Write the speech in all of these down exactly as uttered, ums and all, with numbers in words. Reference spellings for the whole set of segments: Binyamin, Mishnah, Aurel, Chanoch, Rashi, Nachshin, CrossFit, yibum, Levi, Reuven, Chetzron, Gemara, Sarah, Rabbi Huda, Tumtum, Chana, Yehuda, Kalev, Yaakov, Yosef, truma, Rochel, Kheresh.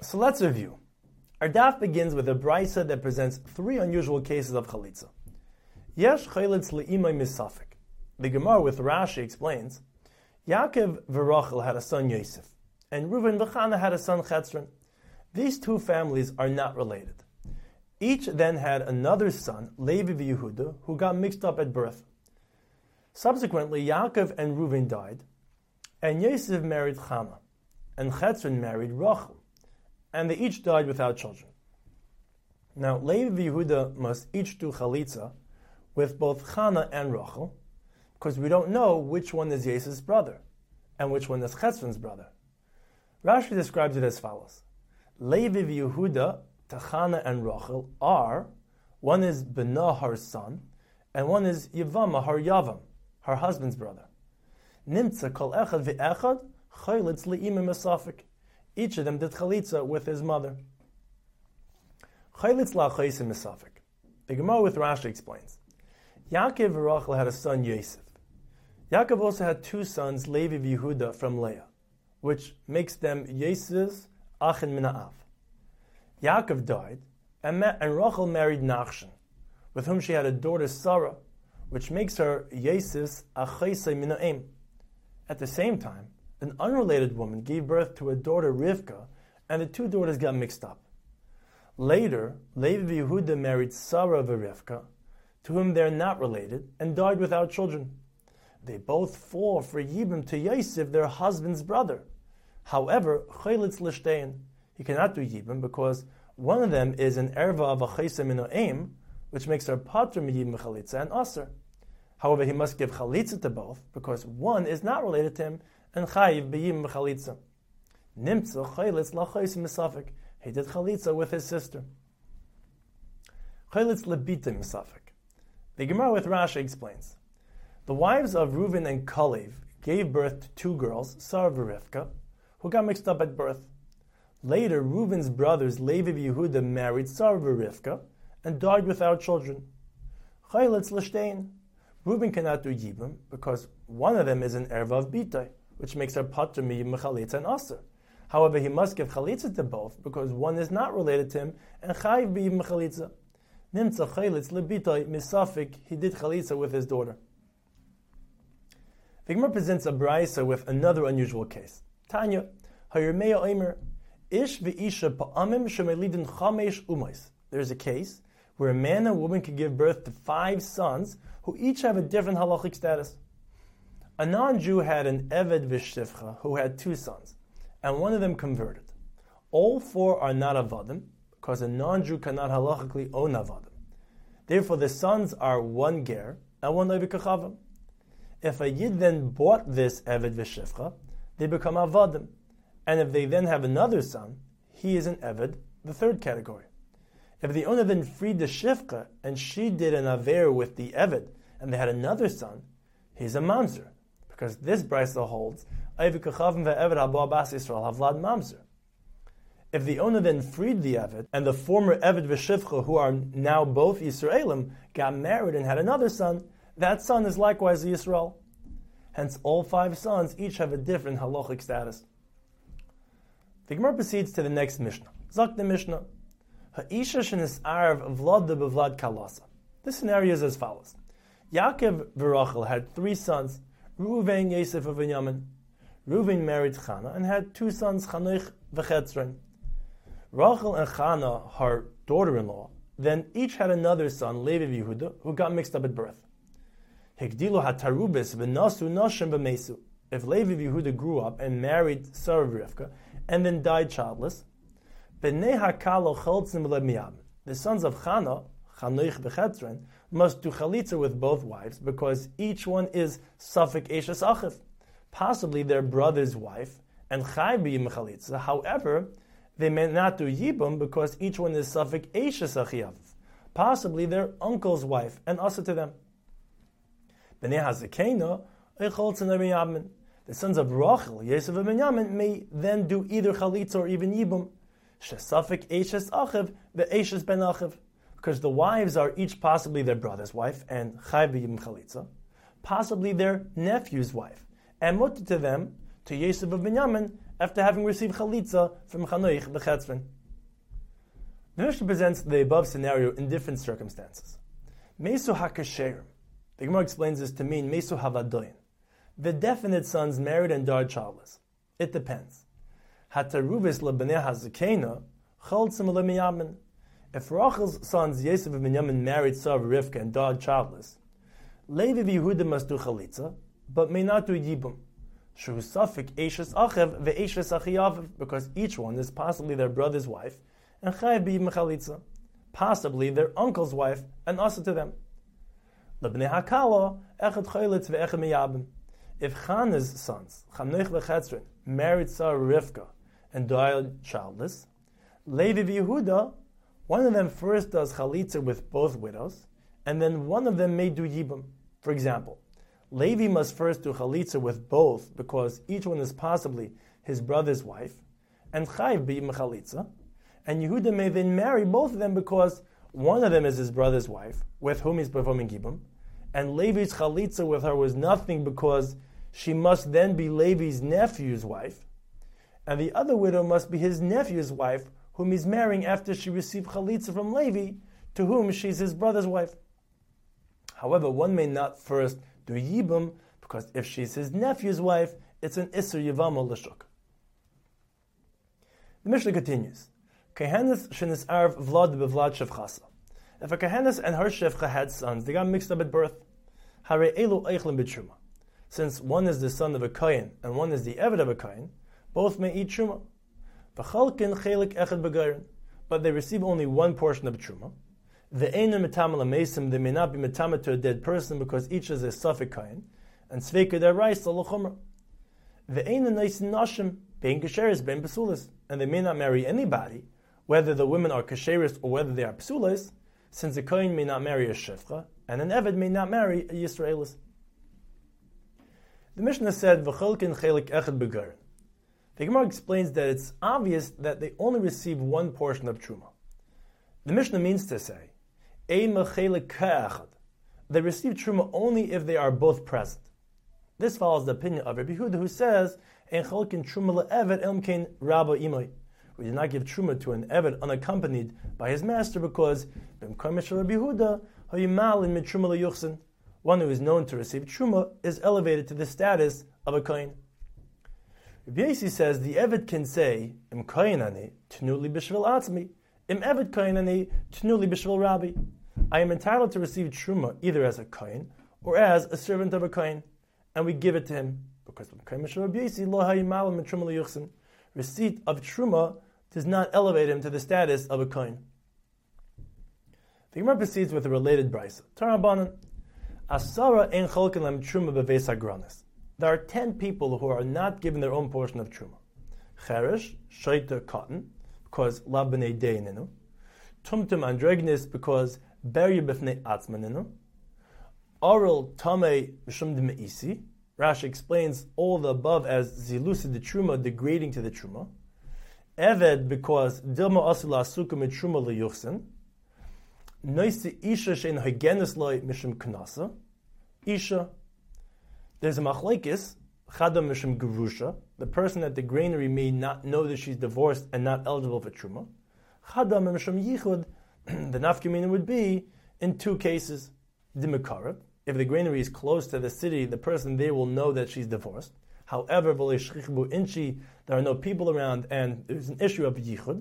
So let's review. Our daf begins with a brisa that presents three unusual cases of chalitza. Yesh chalitz le'imay misafik. The Gemara with Rashi explains, Yaakov v'Rochel had a son Yosef, and Reuven v'Chana had a son Chetzron. These two families are not related. Each then had another son, Levi v'Yehuda, who got mixed up at birth. Subsequently, Yaakov and Reuven died, and Yosef married Chana, and Chetzron married Rochel, and they each died without children. Now, Levi v'Yehuda must each do chalitza with both Chana and Rochel, because we don't know which one is Yosef's brother, and which one is Chetzron's brother. Rashi describes it as follows. Levi v'Yehuda to Chana and Rochel are, one is Benah, her son, and one is Yivama, her Yavam, her husband's brother. Nimtza kol echad v'echad chalitz li'imim asafik. Each of them did chalitza with his mother. Chalitz la'chayis misafik. The Gemara with Rashi explains, Yaakov v'Rochel had a son Yosef. Yaakov also had two sons, Levi v'Yehuda from Leah, which makes them Yosef's achin mina'av. Yaakov died, and, Ma- and Rochel married Nachshin, with whom she had a daughter Sarah, which makes her Yosef's achayis mina'im. At the same time, an unrelated woman gave birth to a daughter, Rivka, and the two daughters got mixed up. Later, Levi Yehuda married Sarah of Rivka, to whom they are not related, and died without children. They both fall for Yibim to Yosef, their husband's brother. However, Chalitz Lishtein, he cannot do Yibim because one of them is an erva of Achaysa Mino'im, which makes her Patr Miyibim Chalitza and Aser. However, he must give Chalitza to both because one is not related to him, and chayiv b'yim chalitza. Nimtza chalitz la'chayis misafik. He did chalitza with his sister. Chalitz lebita misafik. The Gemara with Rashi explains, the wives of Reuven and Kalev gave birth to two girls, Sarva and Rivka, who got mixed up at birth. Later, Reuven's brothers Levi and Yehuda married Sarva and Rivka and died without children. Chalitz l'shtein. Reuven cannot do yibum because one of them is an erva of bitay, which makes her patr miyibim chalitza and aser. However, he must give chalitza to both because one is not related to him and chayiv b'yibim chalitza. Nimtza chalitz lebitay misafik. He did chalitza with his daughter. The Gemara presents a braysa with another unusual case. Tanya hayirmeya oimer ish v'isha pa'amim shemelidin chamesh umais. There is a case where a man and woman can give birth to five sons who each have a different halachic status. A non-Jew had an Eved v'Shivcha who had two sons, and one of them converted. All four are not avadim, because a non-Jew cannot halachically own avadim. Therefore the sons are one ger and one leivi kachavim. If a Yid then bought this Eved v'Shivcha, they become avadim, and if they then have another son, he is an Eved, the third category. If the owner then freed the Shivcha, and she did an aver with the Eved, and they had another son, he's a mamzer, because this brisa holds, if the owner then freed the Eved, and the former Eved v'Shivcha, who are now both Yisraelim, got married and had another son, that son is likewise a Yisrael. Hence all five sons each have a different halachic status. The Gemara proceeds to the next Mishnah. Zok the Mishnah. Ha'isha shenis'arv v'vlad b'vlad kalasa. This scenario is as follows. Yaakov v'Rochel had three sons, Reuven, Yosef, and Binyamin. Reuven married Chana and had two sons, Chanoch v'Chetzron. Rochel and Chana, her daughter-in-law, then each had another son, Levi v'Yehuda, who got mixed up at birth. Higdilu hatarubis v'nasu noshim v'mesu. If Levi v'Yehuda grew up and married Sarah v'Rivka and then died childless, b'nei hakalo cheltzim v'lemiyam. The sons of Chana, Chanoch v'Chetzron, must do chalitza with both wives because each one is safek eshes achiv, possibly their brother's wife, and chayiv b'yibum chalitza. However, they may not do yibum because each one is safek eshes achiv, possibly their uncle's wife, and also to them. B'nei hazekena echoltzin le'miyabmin. The sons of Rochel, Yosef, and Binyamin may then do either chalitza or even yibum. Shesafek eshes achiv ve'eshes ben achiv. Because the wives are each possibly their brother's wife, and chayiv b'yibim chalitza, possibly their nephew's wife, and mutter to them, to Yosef of Binyamin, after having received chalitza from Chanoich b'Chetzron. The Mishnah presents the above scenario in different circumstances. Mesu hakasherim. The Gemara explains this to mean mesu havadoyin. The definite sons married and died childless. It depends. Hataruvis lebeneh hazakena choltzim leminyamin. If Rachel's sons Yosef and Binyamin married Sarva Rivka and died childless, Levi and Yehuda must do chalitza, but may not do yibum. Shehu safik eishes achev ve'eishes achiyav, because each one is possibly their brother's wife, and chayev b'yibum chalitza, possibly their uncle's wife, and also to them. Lebnei hakala echad chalitz ve'echad miyabim. If Chana's sons Chanoch veChetzron married Sarah Rivka and died childless, Levi and Yehuda, one of them first does chalitza with both widows, and then one of them may do yibum. For example, Levi must first do chalitza with both, because each one is possibly his brother's wife, and chayiv b'yibum chalitza, and Yehuda may then marry both of them, because one of them is his brother's wife, with whom he's performing yibum, and Levi's chalitza with her was nothing, because she must then be Levi's nephew's wife, and the other widow must be his nephew's wife, whom he's marrying after she received chalitza from Levi, to whom she's his brother's wife. However, one may not first do yibum, because if she's his nephew's wife, it's an isur yivama l'shuk. The Mishnah continues. Kehenis shenisarv vlad bevlad shevchasa. If a kehenis and her shevcha had sons, they got mixed up at birth. Hare elu eichlin b'truma. Since one is the son of a kohen and one is the eved of a kohen, both may eat truma. But they receive only one portion of truma. The Einu Metamala Mesim, they may not be Metama to a dead person, because each is a Safik Kayin, and Sveika Derais Alochumra. The Einu Naisin Nashim, Bein Kasheris, Bein Pesulis, and they may not marry anybody, whether the women are Kasheris or whether they are Pesulis, since a Kayin may not marry a Shefcha, and an Eved may not marry a Yisraelis. The Mishnah said, V'cholkin Chelik Echad Begarin. The Gemara explains that it's obvious that they only receive one portion of Truma. The Mishnah means to say, Ein mechelik ka'echad. They receive Truma only if they are both present. This follows the opinion of Rabbi Huda, who says, Ein cholkin Truma le'eved elmkein rabo imoi. We did not give Truma to an Eved unaccompanied by his master, because b'mkom shel Rabbi Huda hayimalin min Truma le'yuchsin. One who is known to receive Truma is elevated to the status of a kohen. Besi says the Eved can say, Im kohen ani, tnu li b'shvil atzmi, im Eved kohen ani, tnu li b'shvil rabbi. I am entitled to receive truma either as a kohen or as a servant of a kohen, and we give it to him, because receipt of truma does not elevate him to the status of a kohen. The Gemara proceeds with a related brisa. Tarabanan, asara ein cholkin lam truma beves hagranis. There are ten people who are not given their own portion of truma. Kheresh, shoyter, cotton, because la b'nei dei ninu. Tumtum, andregnis, because berya b'fnei atzma ninu. Aurel, tamei, b'shum de me'isi. Rashi explains all the above as zilusi de truma, degrading to the truma. Eved, because dilma asu la'asuka mitruma le'yuchsin. Noisi isha she'en hagenus lo'i mishum knasa. Isha. There's a machlekes, chadam mishum gerusha, the person at the granary may not know that she's divorced and not eligible for truma. Chadam mishum yichud, the nafkamina would be in two cases. Dimikara, if the granary is close to the city, the person there will know that she's divorced. However, v'leishchichbu inchi, there are no people around and there's an issue of yichud.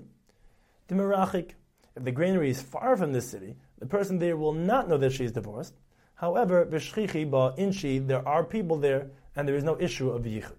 Dimirachik, if the granary is far from the city, the person there will not know that she's divorced. However, v'shchichi ba inchi, there are people there, and there is no issue of yichud.